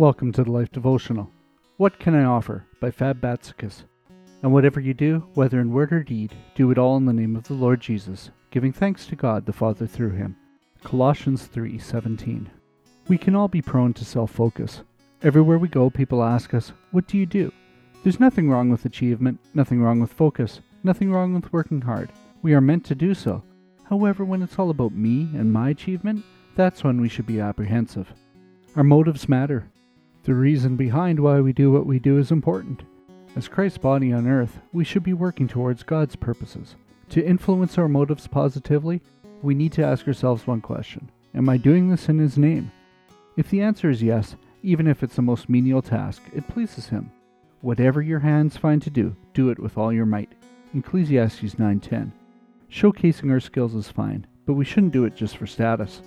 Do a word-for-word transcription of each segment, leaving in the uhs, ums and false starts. Welcome to the Life Devotional. What Can I Offer? By Fab Batsakis. And whatever you do, whether in word or deed, do it all in the name of the Lord Jesus, giving thanks to God the Father through him. Colossians three seventeen. We can all be prone to self-focus. Everywhere we go, people ask us, what do you do? There's nothing wrong with achievement, nothing wrong with focus, nothing wrong with working hard. We are meant to do so. However, when it's all about me and my achievement, that's when we should be apprehensive. Our motives matter. The reason behind why we do what we do is important. As Christ's body on earth, we should be working towards God's purposes. To influence our motives positively, we need to ask ourselves one question. Am I doing this in His name? If the answer is yes, even if it's the most menial task, it pleases Him. Whatever your hands find to do, do it with all your might. Ecclesiastes nine ten. Showcasing our skills is fine, but we shouldn't do it just for status.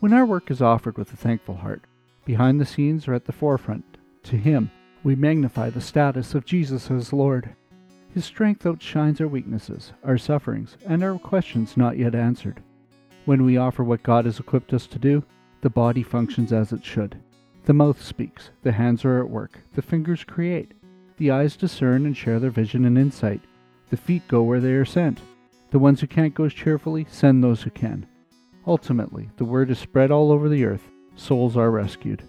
When our work is offered with a thankful heart, behind the scenes or at the forefront, to Him, we magnify the status of Jesus as Lord. His strength outshines our weaknesses, our sufferings, and our questions not yet answered. When we offer what God has equipped us to do, the body functions as it should. The mouth speaks, the hands are at work, the fingers create, the eyes discern and share their vision and insight, the feet go where they are sent. The ones who can't go cheerfully, send those who can. Ultimately, the word is spread all over the earth. Souls are rescued.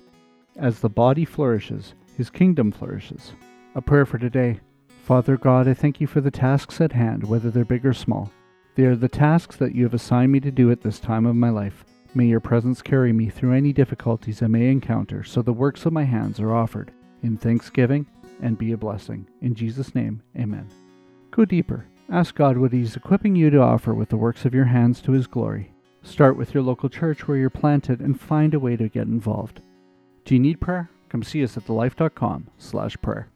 As the body flourishes, His kingdom flourishes. A prayer for today. Father God, I thank you for the tasks at hand, whether they're big or small. They are the tasks that you have assigned me to do at this time of my life. May your presence carry me through any difficulties I may encounter, so the works of my hands are offered in thanksgiving and be a blessing. In Jesus' name, amen. Go deeper. Ask God what He's equipping you to offer with the works of your hands to His glory. Start with your local church where you're planted and find a way to get involved. Do you need prayer? Come see us at the life dot com slash prayer.